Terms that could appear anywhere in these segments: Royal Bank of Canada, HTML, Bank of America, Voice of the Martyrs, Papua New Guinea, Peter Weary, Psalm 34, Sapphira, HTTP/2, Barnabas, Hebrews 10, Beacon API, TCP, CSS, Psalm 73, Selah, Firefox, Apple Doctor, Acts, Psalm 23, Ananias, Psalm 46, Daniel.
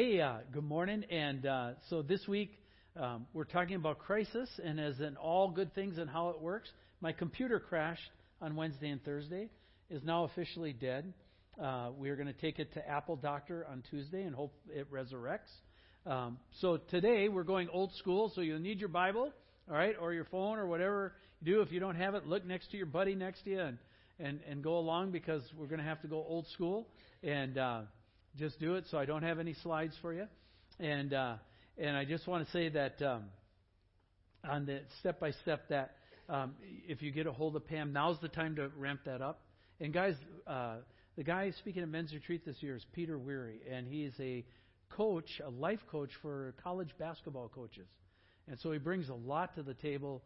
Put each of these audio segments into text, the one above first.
Hey, good morning. And so this week we're talking about crisis and as in all good things and how it works. My computer crashed on Wednesday and Thursday, is now officially dead. We are going to take it to Apple Doctor on Tuesday and hope it resurrects. So today we're going old school, so you'll need your Bible, all right, or your phone or whatever you do. If you don't have it, look next to your buddy next to you and go along because we're going to have to go old school and just do it. So I don't have any slides for you, and I just want to say that on the step by step that if you get a hold of Pam, now's the time to ramp that up. And guys, the guy speaking at Men's Retreat this year is Peter Weary, and he's a coach, a life coach for college basketball coaches, and so he brings a lot to the table.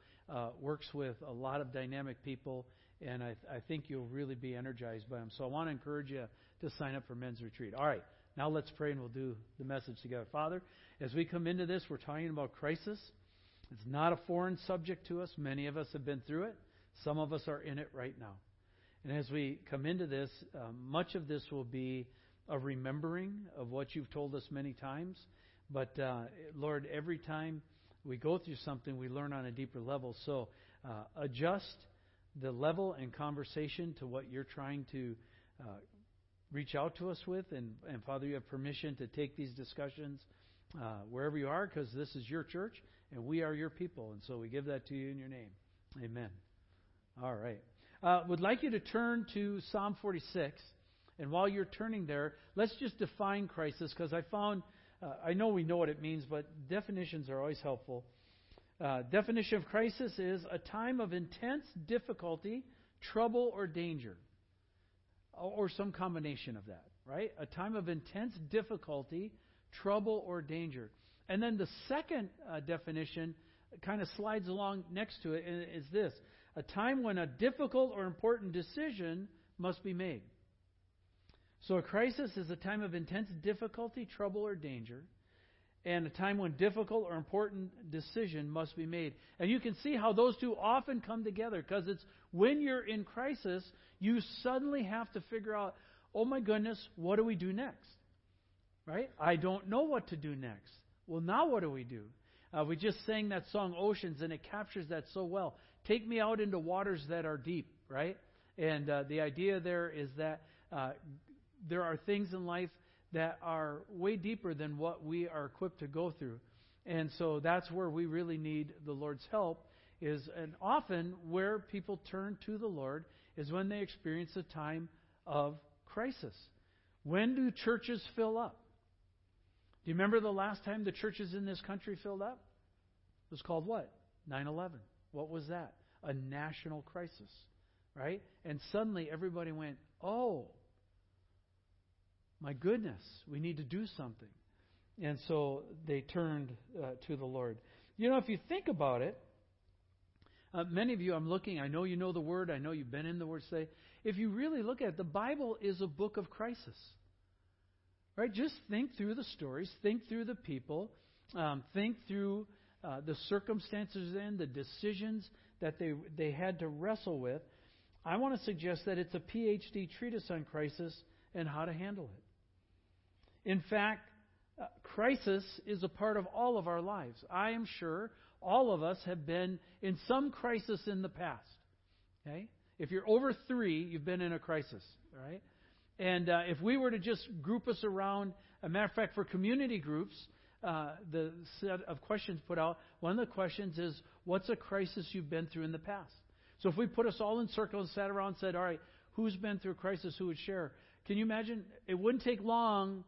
Works with a lot of dynamic people. And I think you'll really be energized by them. So I want to encourage you to sign up for Men's Retreat. All right, now let's pray and we'll do the message together. Father, as we come into this, we're talking about crisis. It's not a foreign subject to us. Many of us have been through it. Some of us are in it right now. And as we come into this, much of this will be a remembering of what you've told us many times. But, Lord, every time we go through something, we learn on a deeper level. So adjust the level and conversation to what you're trying to reach out to us with. And Father, you have permission to take these discussions wherever you are, because this is your church and we are your people. And so we give that to you in your name. Amen. All right. Would like you to turn to Psalm 46. And while you're turning there, let's just define crisis, because I found, I know we know what it means, but definitions are always helpful. Definition of crisis is a time of intense difficulty, trouble, or danger, or some combination of that, right? A time of intense difficulty, trouble, or danger. And then the second definition kind of slides along next to it, and it's this: a time when a difficult or important decision must be made. So a crisis is a time of intense difficulty, trouble, or danger, and a time when difficult or important decision must be made. And you can see how those two often come together, because it's when you're in crisis, you suddenly have to figure out, oh my goodness, what do we do next? Right? I don't know what to do next. Well, now what do we do? We just sang that song, Oceans, and it captures that so well. Take me out into waters that are deep, right? And the idea there is that there are things in life that are way deeper than what we are equipped to go through. And so that's where we really need the Lord's help is, and often where people turn to the Lord is when they experience a time of crisis. When do churches fill up? Do you remember the last time the churches in this country filled up? It was called what? 9/11. What was that? A national crisis, right? And suddenly everybody went, oh, my goodness, we need to do something. And so they turned to the Lord. You know, if you think about it, many of you, I'm looking, I know you know the Word, I know you've been in the Word today. If you really look at it, the Bible is a book of crisis. Right? Just think through the stories, think through the people, think through the circumstances and the decisions that they had to wrestle with. I want to suggest that it's a PhD treatise on crisis and how to handle it. In fact, crisis is a part of all of our lives. I am sure all of us have been in some crisis in the past. Okay? If you're over 3, you've been in a crisis. All right? And if we were to just group us around, a matter of fact, for community groups, the set of questions put out, one of the questions is, what's a crisis you've been through in the past? So if we put us all in circles and sat around and said, all right, who's been through a crisis, who would share? Can you imagine? It wouldn't take long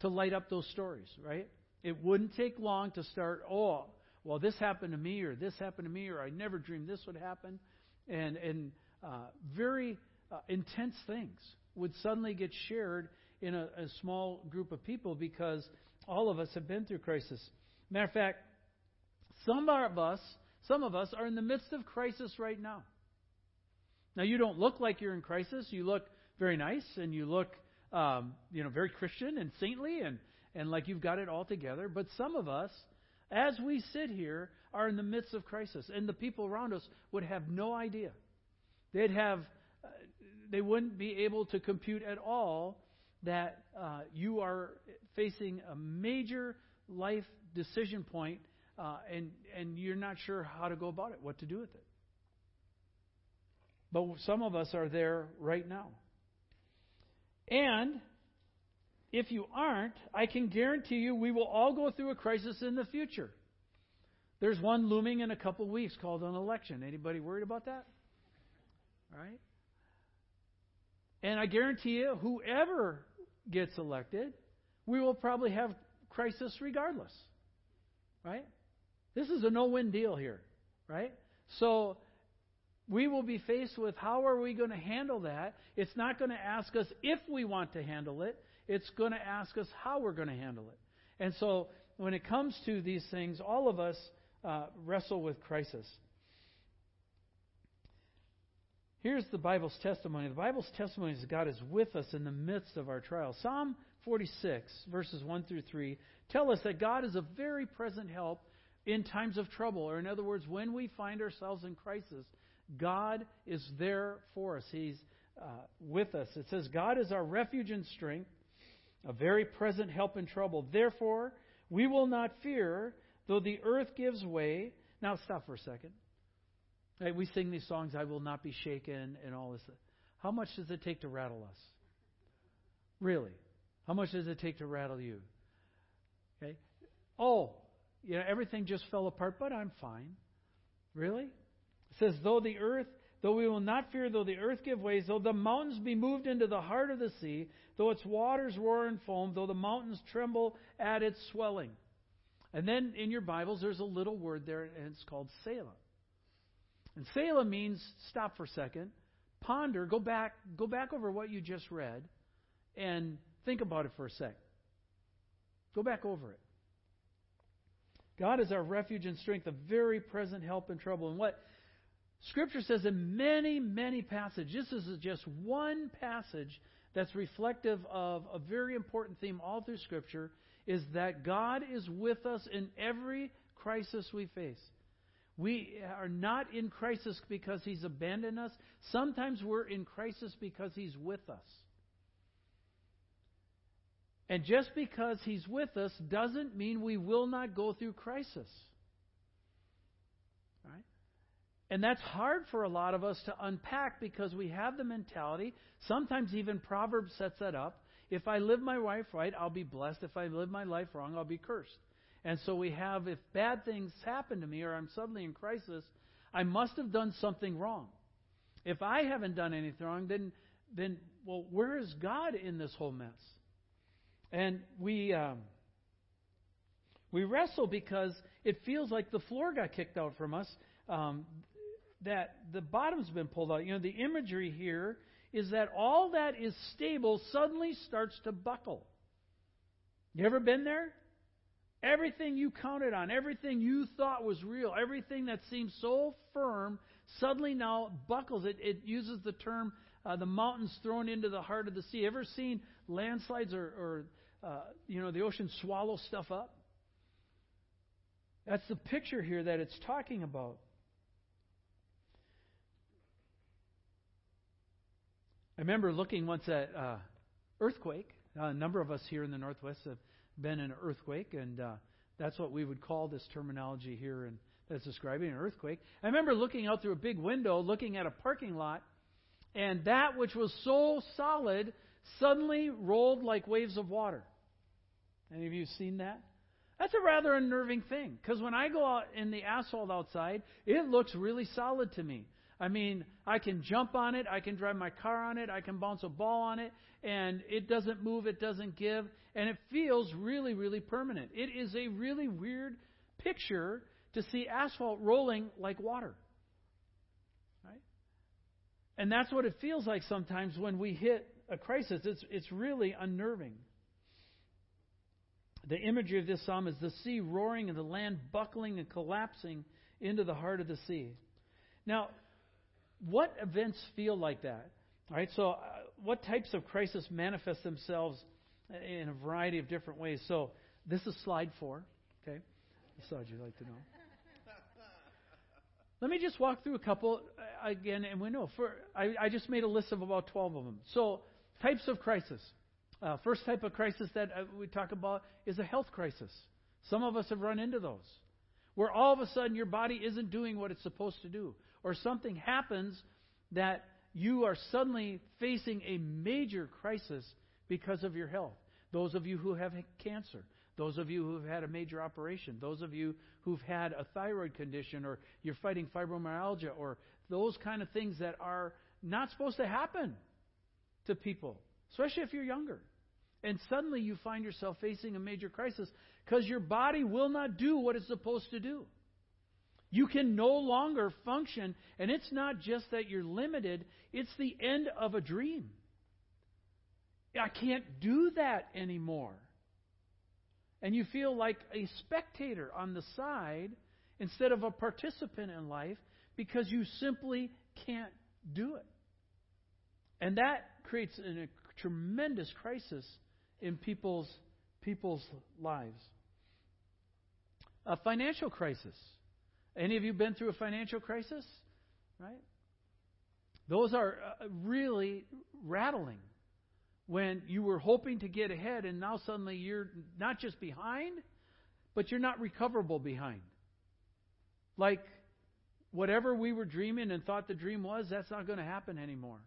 to light up those stories, right? It wouldn't take long to start, oh, well, this happened to me, or this happened to me, or I never dreamed this would happen. And very intense things would suddenly get shared in a small group of people, because all of us have been through crisis. Matter of fact, some of us are in the midst of crisis right now. Now, you don't look like you're in crisis. You look very nice, and you look, very Christian and saintly, and like you've got it all together. But some of us, as we sit here, are in the midst of crisis, and the people around us would have no idea. They wouldn't be able to compute at all that you are facing a major life decision point, and you're not sure how to go about it, what to do with it. But some of us are there right now. And if you aren't, I can guarantee you we will all go through a crisis in the future. There's one looming in a couple of weeks called an election. Anybody worried about that? All right? And I guarantee you, whoever gets elected, we will probably have crisis regardless. Right? This is a no-win deal here. Right? So we will be faced with how are we going to handle that. It's not going to ask us if we want to handle it. It's going to ask us how we're going to handle it. And so when it comes to these things, all of us wrestle with crisis. Here's the Bible's testimony. The Bible's testimony is that God is with us in the midst of our trials. Psalm 46, verses 1 through 3, tell us that God is a very present help in times of trouble. Or in other words, when we find ourselves in crisis, God is there for us. He's with us. It says, God is our refuge and strength, a very present help in trouble. Therefore, we will not fear, though the earth gives way. Now stop for a second. Right, we sing these songs, I will not be shaken, and all this. How much does it take to rattle us? Really? How much does it take to rattle you? Okay. Oh, you know, everything just fell apart, but I'm fine. Really? It says, though we will not fear, though the earth give way, though the mountains be moved into the heart of the sea, though its waters roar and foam, though the mountains tremble at its swelling. And then in your Bibles, there's a little word there, and it's called Selah. And Selah means, stop for a second, ponder, go back over what you just read, and think about it for a sec. Go back over it. God is our refuge and strength, a very present help in trouble. And what Scripture says in many, many passages, this is just one passage that's reflective of a very important theme all through Scripture, is that God is with us in every crisis we face. We are not in crisis because He's abandoned us. Sometimes we're in crisis because He's with us. And just because He's with us doesn't mean we will not go through crisis. Right? And that's hard for a lot of us to unpack because we have the mentality, sometimes even Proverbs sets that up, if I live my life right, I'll be blessed. If I live my life wrong, I'll be cursed. And so we have, if bad things happen to me or I'm suddenly in crisis, I must have done something wrong. If I haven't done anything wrong, then well, where is God in this whole mess? And we wrestle because it feels like the floor got kicked out from us, that the bottom's been pulled out. You know, the imagery here is that all that is stable suddenly starts to buckle. You ever been there? Everything you counted on, everything you thought was real, everything that seemed so firm, suddenly now buckles. It uses the term the mountains thrown into the heart of the sea. Ever seen landslides or the ocean swallow stuff up? That's the picture here that it's talking about. I remember looking once at earthquake. A number of us here in the Northwest have been in an earthquake, and that's what we would call this terminology here, and that's describing an earthquake. I remember looking out through a big window, looking at a parking lot, and that which was so solid suddenly rolled like waves of water. Any of you seen that? That's a rather unnerving thing, because when I go out in the asphalt outside, it looks really solid to me. I mean, I can jump on it, I can drive my car on it, I can bounce a ball on it, and it doesn't move, it doesn't give, and it feels really, really permanent. It is a really weird picture to see asphalt rolling like water. Right? And that's what it feels like sometimes when we hit a crisis. It's really unnerving. The imagery of this psalm is the sea roaring and the land buckling and collapsing into the heart of the sea. Now, what events feel like that? All right, so what types of crisis manifest themselves in a variety of different ways? So this is slide 4, okay? That's what you'd like to know. Let me just walk through a couple again, and we know I just made a list of about 12 of them. So types of crisis. First type of crisis that we talk about is a health crisis. Some of us have run into those, where all of a sudden your body isn't doing what it's supposed to do, or something happens that you are suddenly facing a major crisis because of your health. Those of you who have cancer, those of you who have had a major operation, those of you who've had a thyroid condition, or you're fighting fibromyalgia, or those kind of things that are not supposed to happen to people, especially if you're younger. And suddenly you find yourself facing a major crisis because your body will not do what it's supposed to do. You can no longer function, and it's not just that you're limited, it's the end of a dream. I can't do that anymore. And you feel like a spectator on the side instead of a participant in life because you simply can't do it. And that creates a tremendous crisis in people's lives. A financial crisis. Any of you been through a financial crisis? Right? Those are really rattling. When you were hoping to get ahead and now suddenly you're not just behind, but you're not recoverable behind. Like whatever we were dreaming and thought the dream was, that's not going to happen anymore.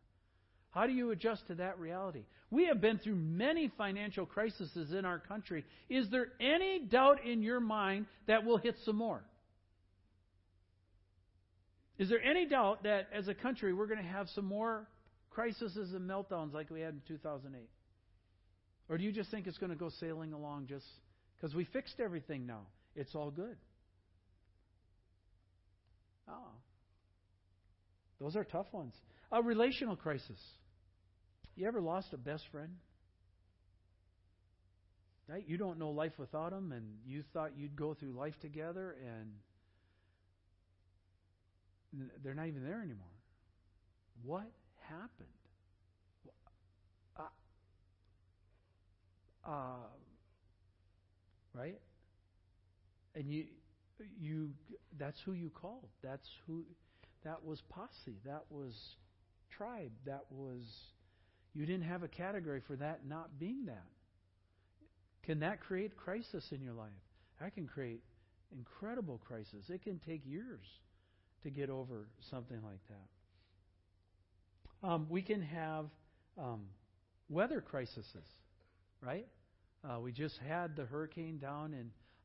How do you adjust to that reality? We have been through many financial crises in our country. Is there any doubt in your mind that we'll hit some more? Is there any doubt that as a country we're going to have some more crises and meltdowns like we had in 2008? Or do you just think it's going to go sailing along just because we fixed everything now? It's all good. Oh, those are tough ones. A relational crisis. You ever lost a best friend? Right? You don't know life without him, and you thought you'd go through life together, and they're not even there anymore. What happened? Right? And you that's who you called. That was posse. That was tribe. You didn't have a category for that not being that. Can that create crisis in your life? That can create incredible crisis. It can take years to get over something like that. We can have weather crises, right? We just had the hurricane down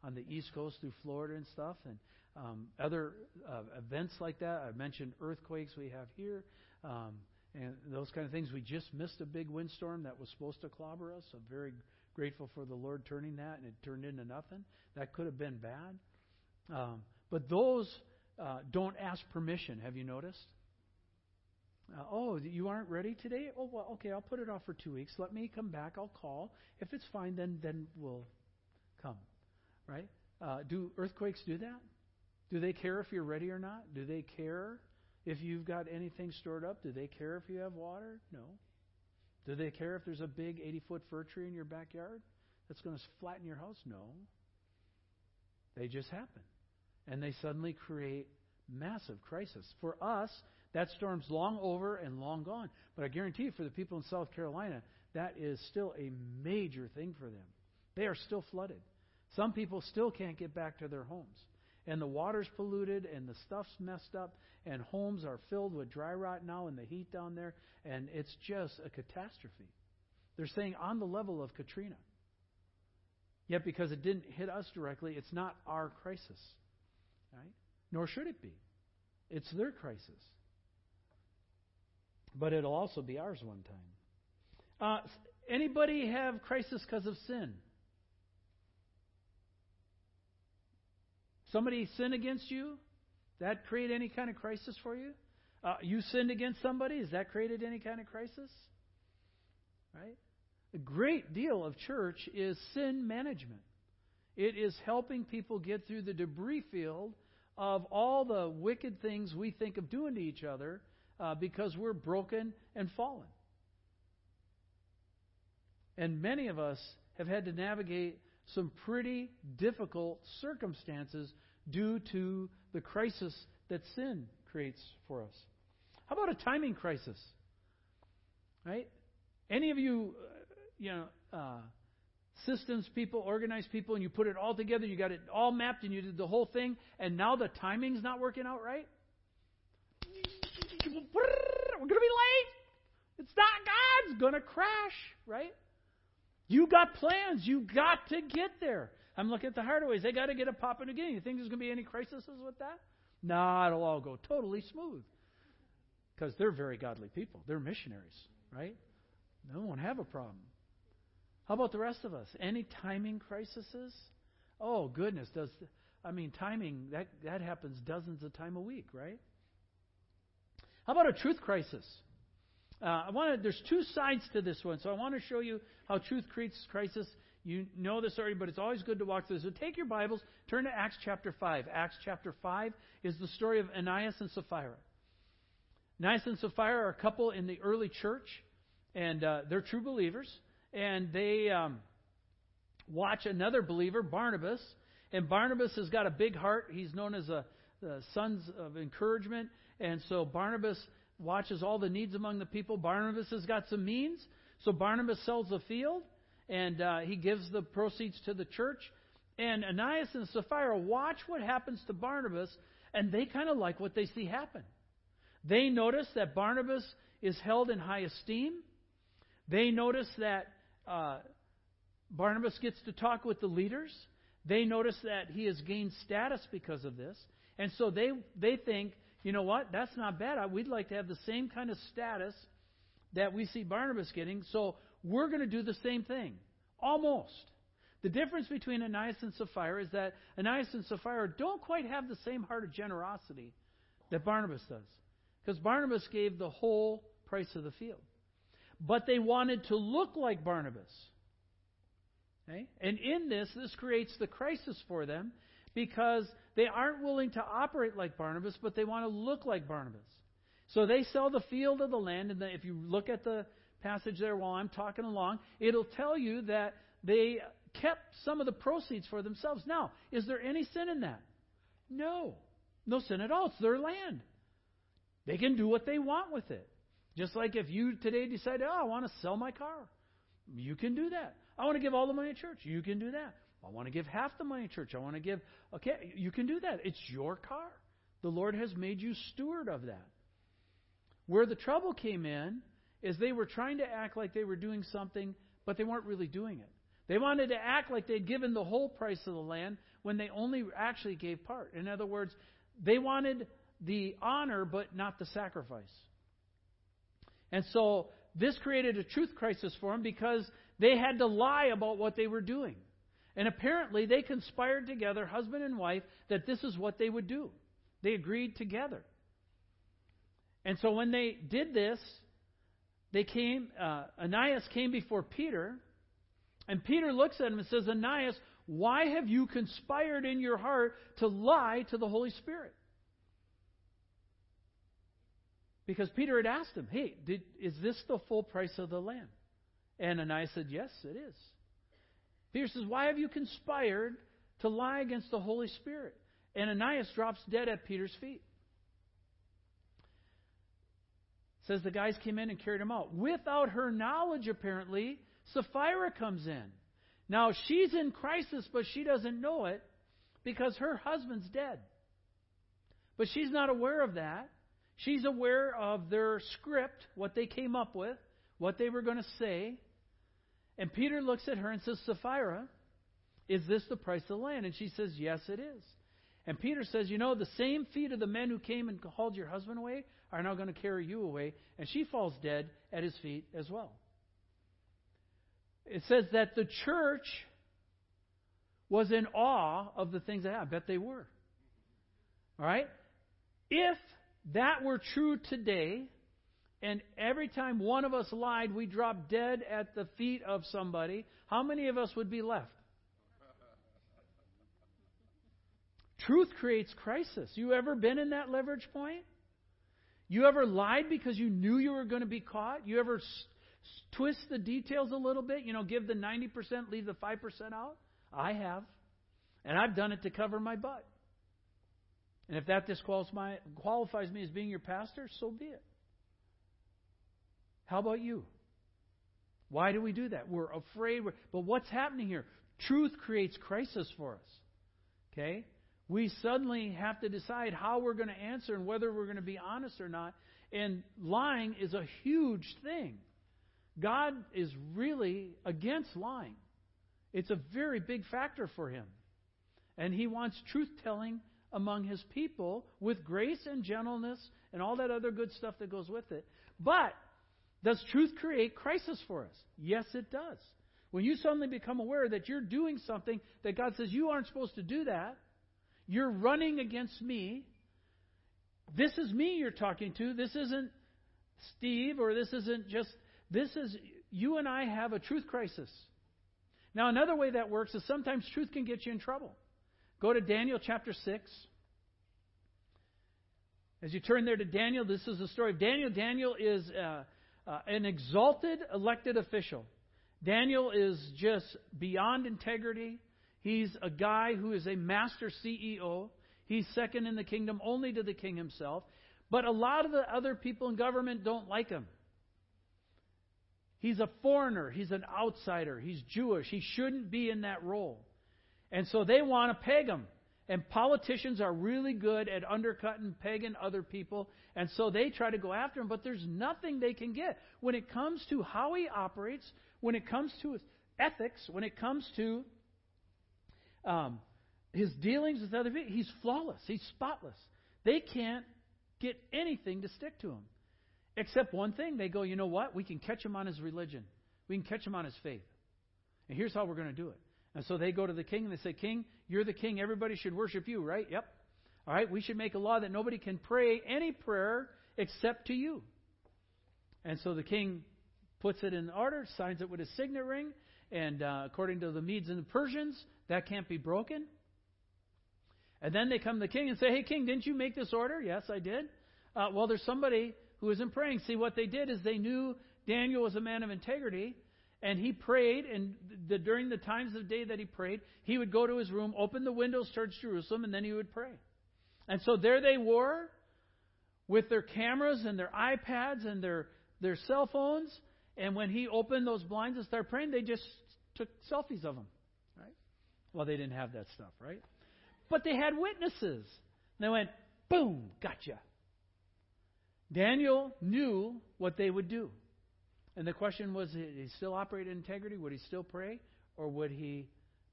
on the East Coast through Florida and stuff, and other events like that. I mentioned earthquakes we have here, and those kind of things. We just missed a big windstorm that was supposed to clobber us. I'm very grateful for the Lord turning that, and it turned into nothing. That could have been bad. But those don't ask permission. Have you noticed? Oh, you aren't ready today? Oh, well, okay, I'll put it off for 2 weeks. Let me come back. I'll call. If it's fine, then we'll come, right? Do earthquakes do that? Do they care if you're ready or not? Do they care if you've got anything stored up? Do they care if you have water? No. Do they care if there's a big 80-foot fir tree in your backyard that's going to flatten your house? No. They just happen. And they suddenly create massive crisis. For us, that storm's long over and long gone. But I guarantee you, for the people in South Carolina, that is still a major thing for them. They are still flooded. Some people still can't get back to their homes. And the water's polluted, and the stuff's messed up, and homes are filled with dry rot now in the heat down there, and it's just a catastrophe. They're saying on the level of Katrina. Yet because it didn't hit us directly, it's not our crisis. Right? Nor should it be. It's their crisis. But it'll also be ours one time. Anybody have crisis because of sin? Somebody sinned against you? That create any kind of crisis for you? You sinned against somebody? Has that created any kind of crisis? Right? A great deal of church is sin management. It is helping people get through the debris field of all the wicked things we think of doing to each other because we're broken and fallen. And many of us have had to navigate some pretty difficult circumstances due to the crisis that sin creates for us. How about a timing crisis? Right? Any of you systems people, organized people, and you put it all together, you got it all mapped, and you did the whole thing, and now the timing's not working out right? We're going to be late. It's not God's going to crash, right? You got plans. You got to get there. I'm looking at the Hardaways. They got to get a Papua New Guinea. You think there's going to be any crises with that? Nah, it'll all go totally smooth because they're very godly people. They're missionaries, right? They won't have a problem. How about the rest of us? Any timing crises? Oh, goodness. Timing, that happens dozens of times a week, right? How about a truth crisis? There's two sides to this one, so I want to show you how truth creates crisis. You know this already, but it's always good to walk through this. So take your Bibles, turn to Acts chapter 5. Acts chapter 5 is the story of Ananias and Sapphira. Ananias and Sapphira are a couple in the early church, and they're true believers. And they watch another believer, Barnabas. And Barnabas has got a big heart. He's known as the sons of encouragement. And so Barnabas watches all the needs among the people. Barnabas has got some means. So Barnabas sells the field. And he gives the proceeds to the church. And Ananias and Sapphira watch what happens to Barnabas, and they kind of like what they see happen. They notice that Barnabas is held in high esteem. They notice that Barnabas gets to talk with the leaders. They notice that he has gained status because of this. And so they think, you know what, that's not bad. We'd like to have the same kind of status that we see Barnabas getting. So we're going to do the same thing, almost. The difference between Ananias and Sapphira is that Ananias and Sapphira don't quite have the same heart of generosity that Barnabas does, because Barnabas gave the whole price of the field. But they wanted to look like Barnabas. Okay? And in this creates the crisis for them, because they aren't willing to operate like Barnabas, but they want to look like Barnabas. So they sell the field of the land, and if you look at the passage there while I'm talking along, it'll tell you that they kept some of the proceeds for themselves. Now, is there any sin in that? No. No sin at all. It's their land. They can do what they want with it. Just like if you today decide, oh, I want to sell my car. You can do that. I want to give all the money to church. You can do that. I want to give half the money to church. I want to give, okay, you can do that. It's your car. The Lord has made you steward of that. Where the trouble came in is they were trying to act like they were doing something, but they weren't really doing it. They wanted to act like they'd given the whole price of the land when they only actually gave part. In other words, they wanted the honor, but not the sacrifice. And so this created a truth crisis for them because they had to lie about what they were doing. And apparently they conspired together, husband and wife, that this is what they would do. They agreed together. And so when they did this, Ananias came before Peter, and Peter looks at him and says, Ananias, why have you conspired in your heart to lie to the Holy Spirit? Because Peter had asked him, hey, is this the full price of the land? And Ananias said, yes, it is. Peter says, why have you conspired to lie against the Holy Spirit? And Ananias drops dead at Peter's feet. Says the guys came in and carried him out. Without her knowledge, apparently, Sapphira comes in. Now, she's in crisis, but she doesn't know it because her husband's dead. But she's not aware of that. She's aware of their script, what they came up with, what they were going to say. And Peter looks at her and says, Sapphira, is this the price of the land? And she says, yes, it is. And Peter says, you know, the same feet of the men who came and hauled your husband away are now going to carry you away. And she falls dead at his feet as well. It says that the church was in awe of the things that happened. I bet they were. All right? If that were true today, and every time one of us lied, we dropped dead at the feet of somebody, how many of us would be left? Truth creates crisis. You ever been in that leverage point? You ever lied because you knew you were going to be caught? You ever twist the details a little bit? You know, give the 90%, leave the 5% out? I have. And I've done it to cover my butt. And if that disqualifies me as being your pastor, so be it. How about you? Why do we do that? We're afraid. But what's happening here? Truth creates crisis for us. Okay? We suddenly have to decide how we're going to answer and whether we're going to be honest or not. And lying is a huge thing. God is really against lying. It's a very big factor for him. And he wants truth-telling among his people with grace and gentleness and all that other good stuff that goes with it. But does truth create crisis for us? Yes, it does. When you suddenly become aware that you're doing something that God says you aren't supposed to do that, you're running against me. This is me you're talking to. This isn't Steve, or this isn't just... This is... You and I have a truth crisis. Now, another way that works is sometimes truth can get you in trouble. Go to Daniel chapter 6. As you turn there to Daniel, this is the story of Daniel. Daniel is an exalted elected official. Daniel is just beyond integrity. He's a guy who is a master CEO. He's second in the kingdom only to the king himself. But a lot of the other people in government don't like him. He's a foreigner. He's an outsider. He's Jewish. He shouldn't be in that role. And so they want to peg him. And politicians are really good at undercutting, pegging other people. And so they try to go after him, but there's nothing they can get. When it comes to how he operates, when it comes to his ethics, when it comes to his dealings with other people, he's flawless. He's spotless. They can't get anything to stick to him. Except one thing. They go, you know what? We can catch him on his religion. We can catch him on his faith. And here's how we're going to do it. And so they go to the king and they say, King, you're the king. Everybody should worship you, right? Yep. All right, we should make a law that nobody can pray any prayer except to you. And so the king puts it in order, signs it with his signet ring. And according to the Medes and the Persians, that can't be broken. And then they come to the king and say, hey, king, didn't you make this order? Yes, I did. Well, there's somebody who isn't praying. See, what they did is they knew Daniel was a man of integrity, and he prayed, and during the times of day that he prayed, he would go to his room, open the windows towards Jerusalem, and then he would pray. And so there they were with their cameras and their iPads and their cell phones, and when he opened those blinds and started praying, they just took selfies of him. Right? Well, they didn't have that stuff, right? But they had witnesses. And they went, boom, gotcha. Daniel knew what they would do. And the question was, did he still operate in integrity? Would he still pray? Or would he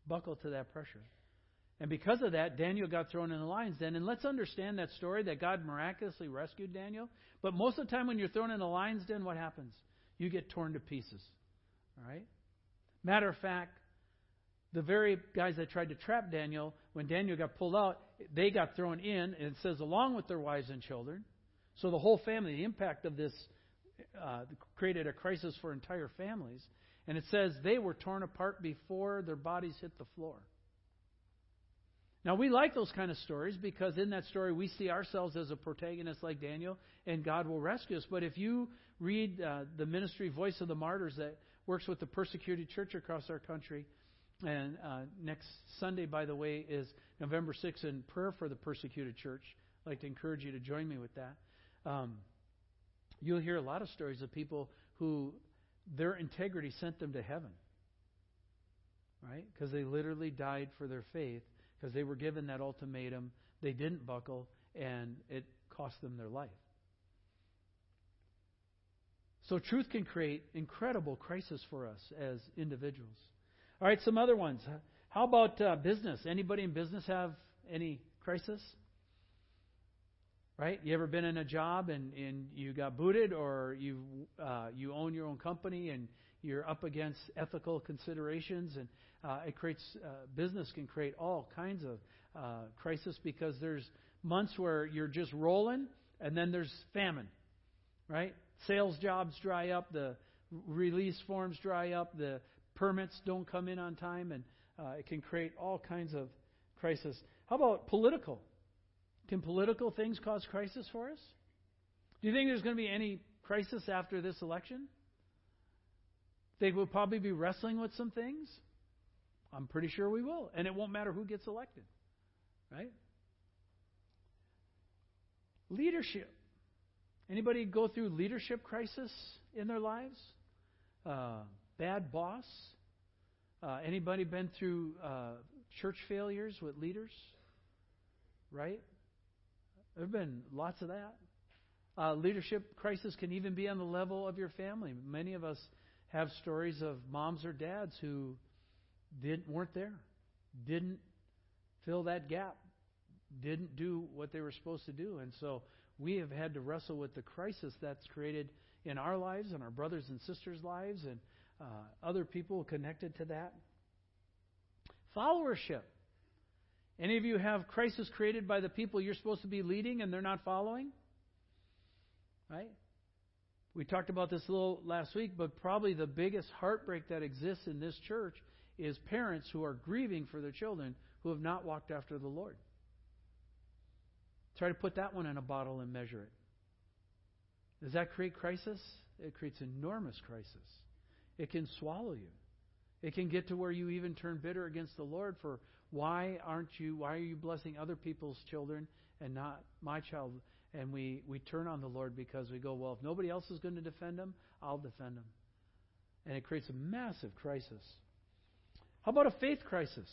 buckle to that pressure? And because of that, Daniel got thrown in the lion's den. And let's understand that story that God miraculously rescued Daniel. But most of the time when you're thrown in the lion's den, what happens? You get torn to pieces. All right? Matter of fact, the very guys that tried to trap Daniel, when Daniel got pulled out, they got thrown in, and it says, along with their wives and children. So the whole family, the impact of this created a crisis for entire families. And it says they were torn apart before their bodies hit the floor. Now, we like those kind of stories because in that story we see ourselves as a protagonist like Daniel, and God will rescue us. But if you read the ministry Voice of the Martyrs that works with the persecuted church across our country, and next Sunday, by the way, is November 6th in prayer for the persecuted church. I'd like to encourage you to join me with that. You'll hear a lot of stories of people who their integrity sent them to heaven, right? Because they literally died for their faith because they were given that ultimatum. They didn't buckle, and it cost them their life. So truth can create incredible crisis for us as individuals. All right, some other ones. How about business? Anybody in business have any crisis? Right? You ever been in a job and you got booted, or you own your own company and you're up against ethical considerations, and it creates business can create all kinds of crisis because there's months where you're just rolling and then there's famine, right? Sales jobs dry up, the release forms dry up, the permits don't come in on time, and it can create all kinds of crisis. How about political? Can political things cause crisis for us? Do you think there's going to be any crisis after this election? They will probably be wrestling with some things. I'm pretty sure we will. And it won't matter who gets elected. Right? Leadership. Anybody go through leadership crisis in their lives? bad boss? Anybody been through church failures with leaders? Right? There have been lots of that. Leadership crisis can even be on the level of your family. Many of us have stories of moms or dads who weren't there, didn't fill that gap, didn't do what they were supposed to do. And so we have had to wrestle with the crisis that's created in our lives and our brothers and sisters' lives and other people connected to that. Followership. Any of you have crisis created by the people you're supposed to be leading and they're not following? Right? We talked about this a little last week, but probably the biggest heartbreak that exists in this church is parents who are grieving for their children who have not walked after the Lord. Try to put that one in a bottle and measure it. Does that create crisis? It creates enormous crisis. It can swallow you. It can get to where you even turn bitter against the Lord for why are you blessing other people's children and not my child? And we turn on the Lord because we go, well, if nobody else is going to defend him, I'll defend him. And it creates a massive crisis. How about a faith crisis?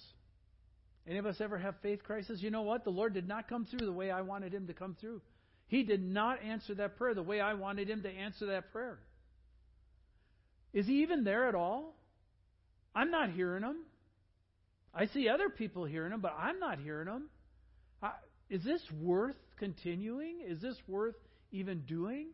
Any of us ever have faith crisis? You know what? The Lord did not come through the way I wanted him to come through. He did not answer that prayer the way I wanted him to answer that prayer. Is he even there at all? I'm not hearing him. I see other people hearing him, but I'm not hearing him. Is this worth continuing? Is this worth even doing?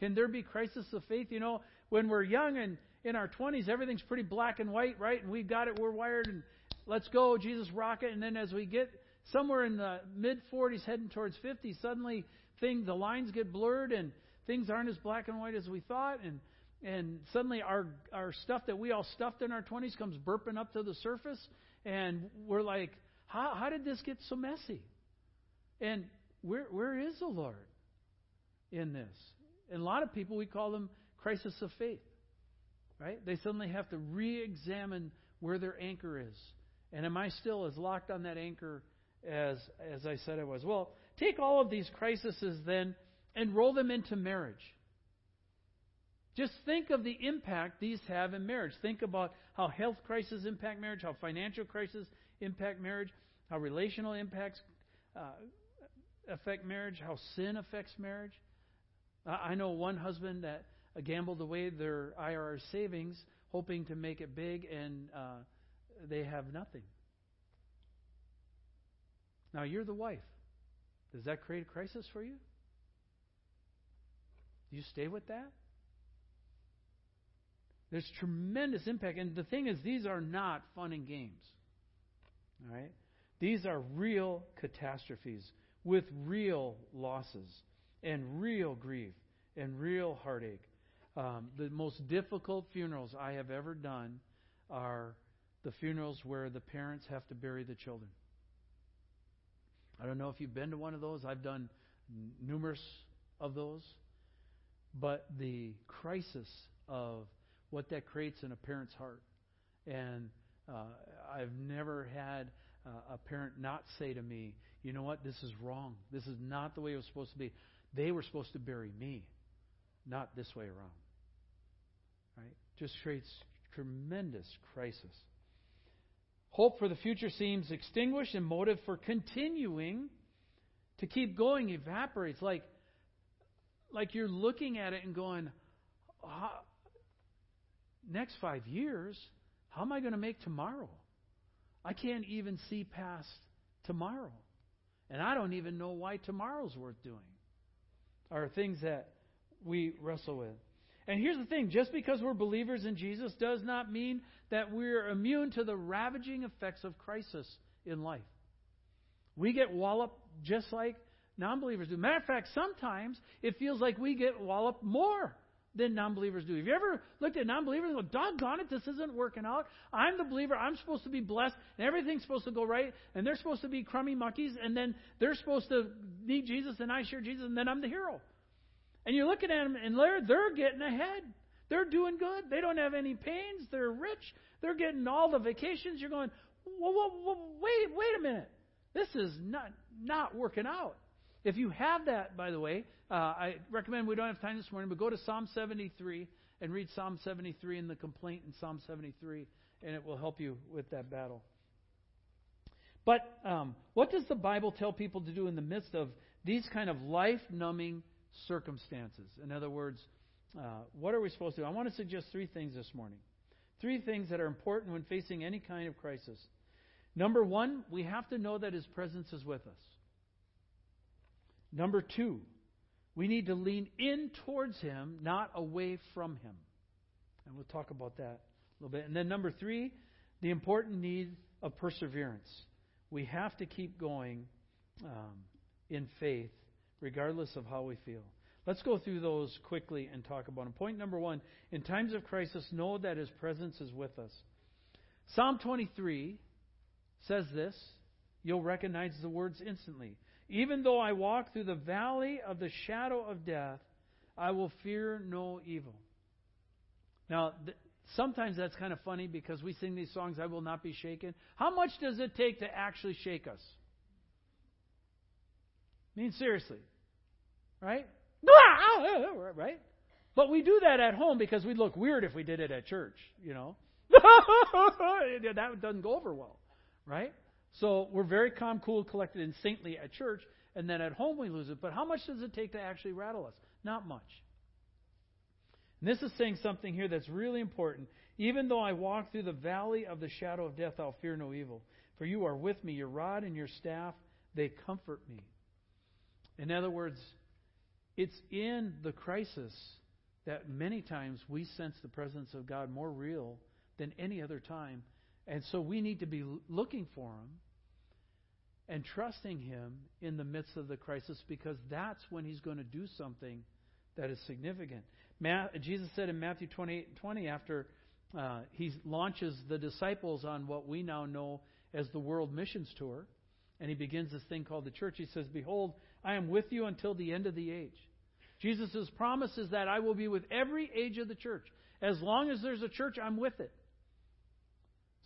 Can there be crisis of faith? You know, when we're young and in our 20s, everything's pretty black and white, right? And we've got it, we're wired, and let's go, Jesus, rock it. And then as we get somewhere in the mid-40s, heading towards 50, suddenly the lines get blurred and things aren't as black and white as we thought. And suddenly our stuff that we all stuffed in our 20s comes burping up to the surface. And we're like, how did this get so messy? And where is the Lord in this? And a lot of people, we call them crisis of faith, right? They suddenly have to re-examine where their anchor is. And am I still as locked on that anchor as I said I was? Well, take all of these crises then and roll them into marriage. Just think of the impact these have in marriage. Think about how health crises impact marriage, how financial crises impact marriage, how relational impacts affect marriage, how sin affects marriage. I know one husband that gambled away their IRA savings hoping to make it big, and they have nothing. Now, you're the wife. Does that create a crisis for you? Do you stay with that? There's tremendous impact. And the thing is, these are not fun and games. All right? These are real catastrophes with real losses and real grief and real heartache. The most difficult funerals I have ever done are the funerals where the parents have to bury the children. I don't know if you've been to one of those. I've done numerous of those. But the crisis of what that creates in a parent's heart. And I've never had a parent not say to me, you know what, this is wrong. This is not the way it was supposed to be. They were supposed to bury me, not this way around. Right? Just creates tremendous crisis. Hope for the future seems extinguished, and motive for continuing to keep going evaporates. Like you're looking at it and going, next 5 years, how am I going to make tomorrow? I can't even see past tomorrow. And I don't even know why tomorrow's worth doing. Are things that we wrestle with. And here's the thing. Just because we're believers in Jesus does not mean that we're immune to the ravaging effects of crisis in life. We get walloped just like non-believers do. Matter of fact, sometimes it feels like we get walloped more than non-believers do. Have you ever looked at non-believers and go, doggone it, this isn't working out. I'm the believer. I'm supposed to be blessed, and everything's supposed to go right, and they're supposed to be crummy monkeys, and then they're supposed to need Jesus, and I share Jesus, and then I'm the hero. And you're looking at them, and they're getting ahead. They're doing good. They don't have any pains. They're rich. They're getting all the vacations. You're going, whoa, wait a minute. This is not working out. If you have that, by the way, I recommend we don't have time this morning, but go to Psalm 73 and read Psalm 73 and the complaint in Psalm 73, and it will help you with that battle. But what does the Bible tell people to do in the midst of these kind of life-numbing circumstances? In other words, what are we supposed to do? I want to suggest three things this morning. Three things that are important when facing any kind of crisis. Number one, we have to know that His presence is with us. Number two, we need to lean in towards Him, not away from Him. And we'll talk about that a little bit. And then number three, the important need of perseverance. We have to keep going in faith, regardless of how we feel. Let's go through those quickly and talk about them. Point number one, in times of crisis, know that His presence is with us. Psalm 23 says this. You'll recognize the words instantly. Even though I walk through the valley of the shadow of death, I will fear no evil. Now, sometimes that's kind of funny because we sing these songs, I will not be shaken. How much does it take to actually shake us? I mean, seriously. Right? Right? But we do that at home because we'd look weird if we did it at church, you know. That doesn't go over well. Right? So we're very calm, cool, collected, and saintly at church, and then at home we lose it. But how much does it take to actually rattle us? Not much. And this is saying something here that's really important. Even though I walk through the valley of the shadow of death, I'll fear no evil. For you are with me, your rod and your staff, they comfort me. In other words, it's in the crisis that many times we sense the presence of God more real than any other time. And so we need to be looking for Him and trusting Him in the midst of the crisis, because that's when He's going to do something that is significant. Jesus said in Matthew 28:20, after He launches the disciples on what we now know as the World Missions Tour, and He begins this thing called the church, He says, "Behold, I am with you until the end of the age." Jesus' promise is that I will be with every age of the church. As long as there's a church, I'm with it.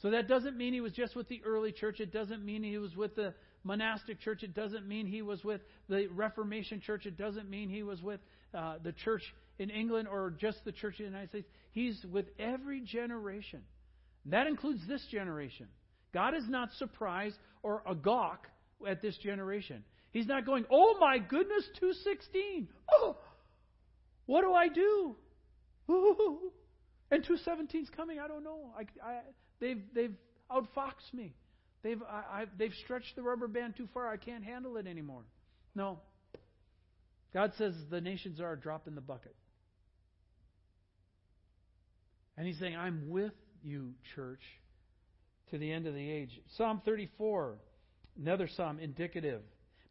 So that doesn't mean He was just with the early church. It doesn't mean He was with the monastic church. It doesn't mean He was with the Reformation church. It doesn't mean He was with the church in England or just the church in the United States. He's with every generation. And that includes this generation. God is not surprised or agog at this generation. He's not going, "Oh my goodness, 216. Oh, what do I do? Ooh, and 217's coming. I don't know. They've outfoxed me. They've stretched the rubber band too far. I can't handle it anymore." No. God says the nations are a drop in the bucket. And He's saying, "I'm with you, church, to the end of the age." Psalm 34, another psalm indicative.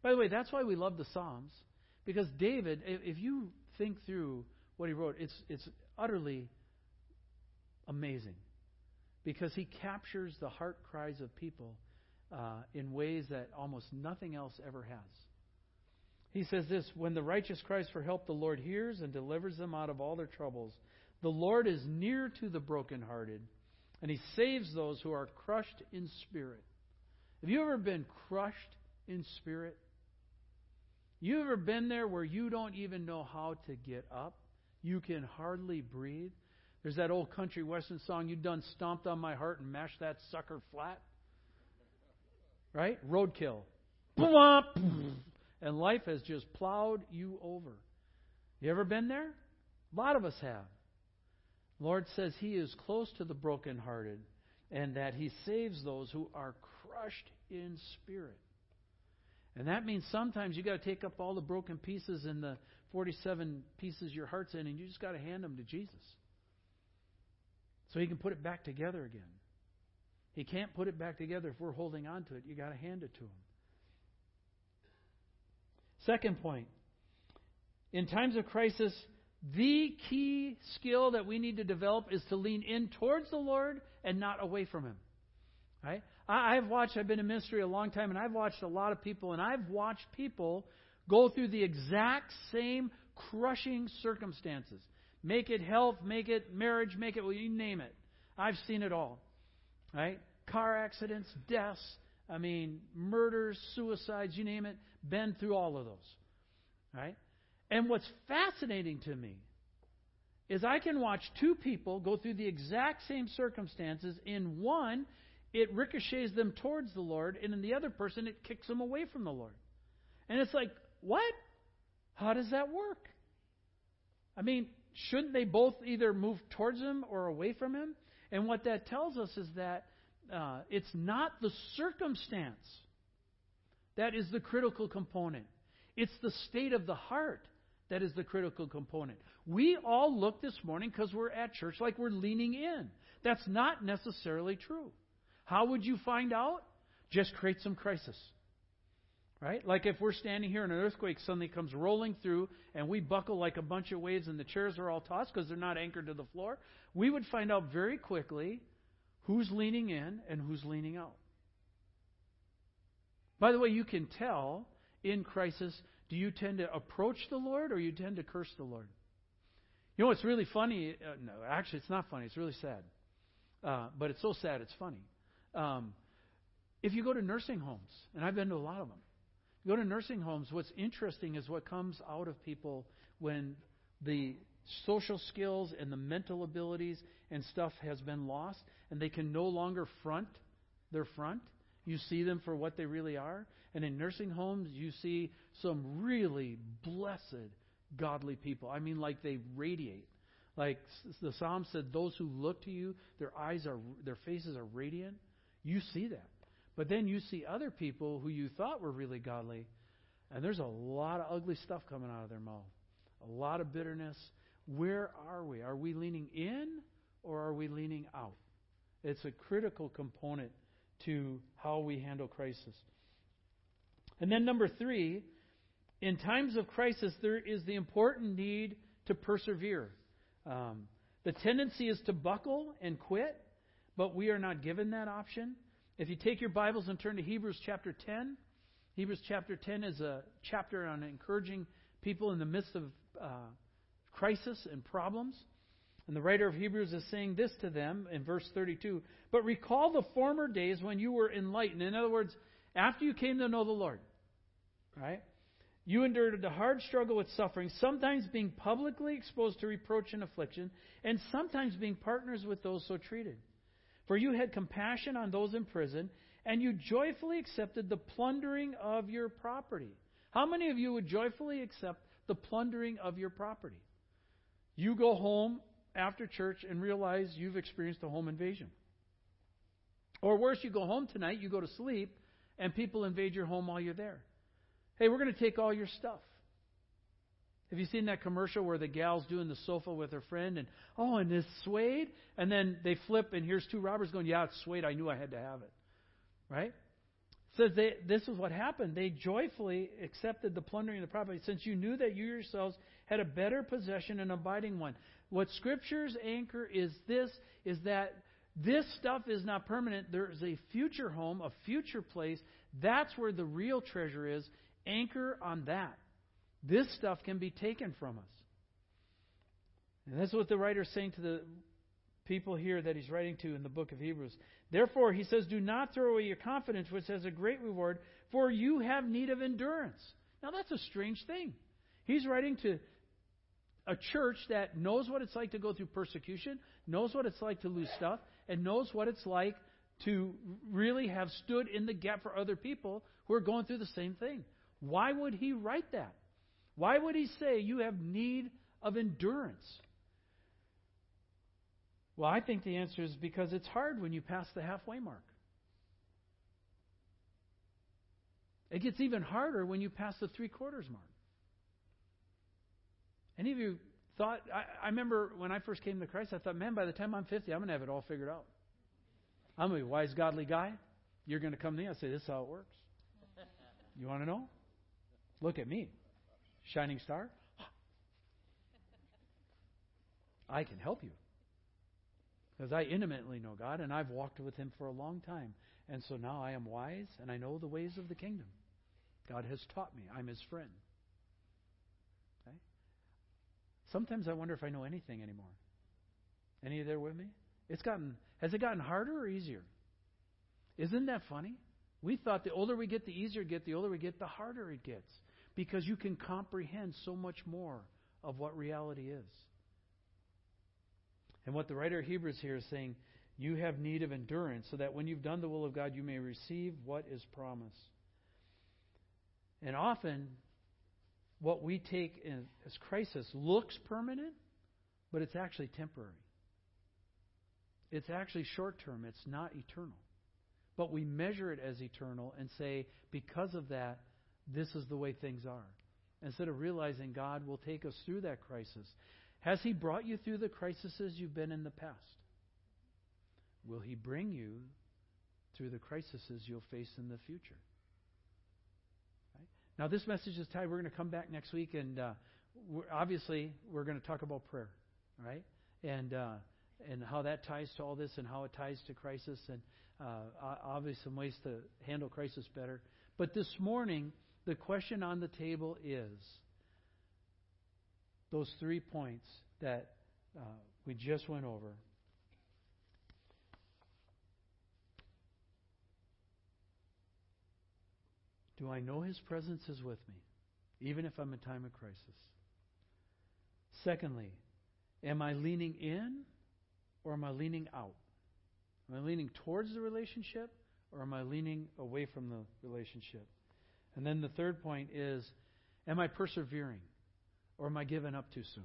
By the way, that's why we love the Psalms, because David, if you think through what he wrote, it's utterly amazing. Because he captures the heart cries of people in ways that almost nothing else ever has. He says this, "When the righteous cries for help, the Lord hears and delivers them out of all their troubles. The Lord is near to the brokenhearted, and He saves those who are crushed in spirit." Have you ever been crushed in spirit? You ever been there where you don't even know how to get up? You can hardly breathe? There's that old country western song, "You done stomped on my heart and mashed that sucker flat." Right? Roadkill. And life has just plowed you over. You ever been there? A lot of us have. Lord says He is close to the brokenhearted and that He saves those who are crushed in spirit. And that means sometimes you got to take up all the broken pieces and the 47 pieces your heart's in, and you just got to hand them to Jesus. So He can put it back together again. He can't put it back together if we're holding on to it. You've got to hand it to Him. Second point. In times of crisis, the key skill that we need to develop is to lean in towards the Lord and not away from Him. Right? I've been in ministry a long time, and I've watched a lot of people, and I've watched people go through the exact same crushing circumstances. Make it health, make it marriage, make it, well, you name it. I've seen it all. Right? Car accidents, deaths, murders, suicides, you name it. Been through all of those. Right? And what's fascinating to me is I can watch two people go through the exact same circumstances. In one, it ricochets them towards the Lord, and in the other person, it kicks them away from the Lord. And it's like, what? How does that work? I mean, shouldn't they both either move towards Him or away from Him? And what that tells us is that it's not the circumstance that is the critical component. It's the state of the heart that is the critical component. We all look this morning, because we're at church, like we're leaning in. That's not necessarily true. How would you find out? Just create some crisis. Right? Like if we're standing here and an earthquake suddenly comes rolling through and we buckle like a bunch of waves and the chairs are all tossed because they're not anchored to the floor, we would find out very quickly who's leaning in and who's leaning out. By the way, you can tell in crisis, do you tend to approach the Lord or you tend to curse the Lord? You know what's really funny? No, actually it's not funny. It's really sad. But it's so sad it's funny. If you go to nursing homes, and I've been to a lot of them, you go to nursing homes, what's interesting is what comes out of people when the social skills and the mental abilities and stuff has been lost and they can no longer front their front. You see them for what they really are. And in nursing homes, you see some really blessed, godly people. I mean, like they radiate. Like the Psalm said, those who look to you, their faces are radiant. You see that. But then you see other people who you thought were really godly, and there's a lot of ugly stuff coming out of their mouth. A lot of bitterness. Where are we? Are we leaning in or are we leaning out? It's a critical component to how we handle crisis. And then number three, in times of crisis, there is the important need to persevere. The tendency is to buckle and quit, but we are not given that option. If you take your Bibles and turn to Hebrews chapter 10, Hebrews chapter 10 is a chapter on encouraging people in the midst of crisis and problems. And the writer of Hebrews is saying this to them in verse 32, "But recall the former days when you were enlightened." In other words, after you came to know the Lord, right? You endured a hard struggle with suffering, sometimes being publicly exposed to reproach and affliction, and sometimes being partners with those so treated. For you had compassion on those in prison, and you joyfully accepted the plundering of your property. How many of you would joyfully accept the plundering of your property? You go home after church and realize you've experienced a home invasion. Or worse, you go home tonight, you go to sleep, and people invade your home while you're there. Hey, we're going to take all your stuff. Have you seen that commercial where the gal's doing the sofa with her friend and, oh, and this suede? And then they flip and here's two robbers going, yeah, it's suede. I knew I had to have it. Right? So this is what happened. They joyfully accepted the plundering of the property, since you knew that you yourselves had a better possession and abiding one. What Scripture's anchor is that this stuff is not permanent. There is a future home, a future place. That's where the real treasure is. Anchor on that. This stuff can be taken from us. And that's what the writer is saying to the people here that he's writing to in the book of Hebrews. Therefore, he says, do not throw away your confidence, which has a great reward, for you have need of endurance. Now, that's a strange thing. He's writing to a church that knows what it's like to go through persecution, knows what it's like to lose stuff, and knows what it's like to really have stood in the gap for other people who are going through the same thing. Why would he write that? Why would he say you have need of endurance? Well, I think the answer is because it's hard when you pass the halfway mark. It gets even harder when you pass the three-quarters mark. Any of you thought, I remember when I first came to Christ, I thought, man, by the time I'm 50, I'm going to have it all figured out. I'm going to be a wise, godly guy. You're going to come to me. I'll say, this is how it works. You want to know? Look at me. Shining star. I can help you. Because I intimately know God, and I've walked with Him for a long time. And so now I am wise, and I know the ways of the kingdom. God has taught me. I'm His friend. Okay? Sometimes I wonder if I know anything anymore. Any of you there with me? Has it gotten harder or easier? Isn't that funny? We thought the older we get, the easier it gets. The older we get, the harder it gets. Because you can comprehend so much more of what reality is. And what the writer of Hebrews here is saying, you have need of endurance so that when you've done the will of God, you may receive what is promised. And often, what we take as crisis looks permanent, but it's actually temporary. It's actually short-term. It's not eternal. But we measure it as eternal and say, because of that, this is the way things are. Instead of realizing God will take us through that crisis. Has He brought you through the crises you've been in the past? Will He bring you through the crises you'll face in the future? Right? Now, this message is tied. We're going to come back next week, and we're going to talk about prayer, right? And how that ties to all this, and how it ties to crisis, and obviously some ways to handle crisis better. But this morning, the question on the table is those 3 points that we just went over. Do I know His presence is with me, even if I'm in time of crisis? Secondly, am I leaning in or am I leaning out? Am I leaning towards the relationship or am I leaning away from the relationship? And then the third point is, am I persevering or am I giving up too soon?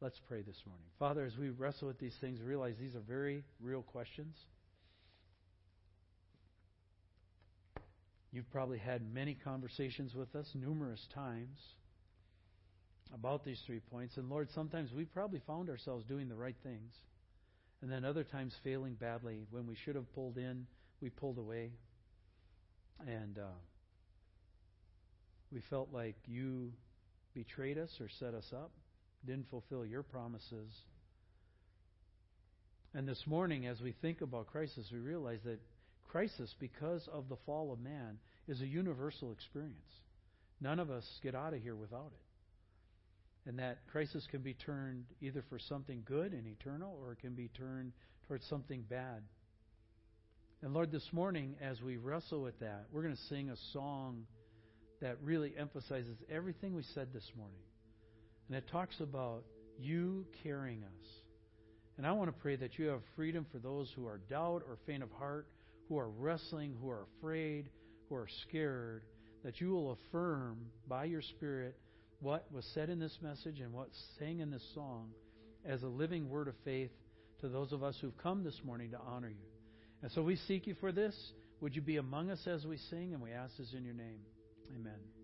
Let's pray this morning. Father, as we wrestle with these things, realize these are very real questions. You've probably had many conversations with us numerous times about these 3 points. And Lord, sometimes we probably found ourselves doing the right things and then other times failing badly. When we should have pulled in, we pulled away. And we felt like you betrayed us or set us up, didn't fulfill your promises. And this morning, as we think about crisis, we realize that crisis, because of the fall of man, is a universal experience. None of us get out of here without it. And that crisis can be turned either for something good and eternal, or it can be turned towards something bad. And Lord, this morning, as we wrestle with that, we're going to sing a song that really emphasizes everything we said this morning. And it talks about you carrying us. And I want to pray that you have freedom for those who are doubt or faint of heart, who are wrestling, who are afraid, who are scared, that you will affirm by your Spirit what was said in this message and what's sang in this song as a living word of faith to those of us who've come this morning to honor you. And so we seek you for this. Would you be among us as we sing? And we ask this in your name. Amen.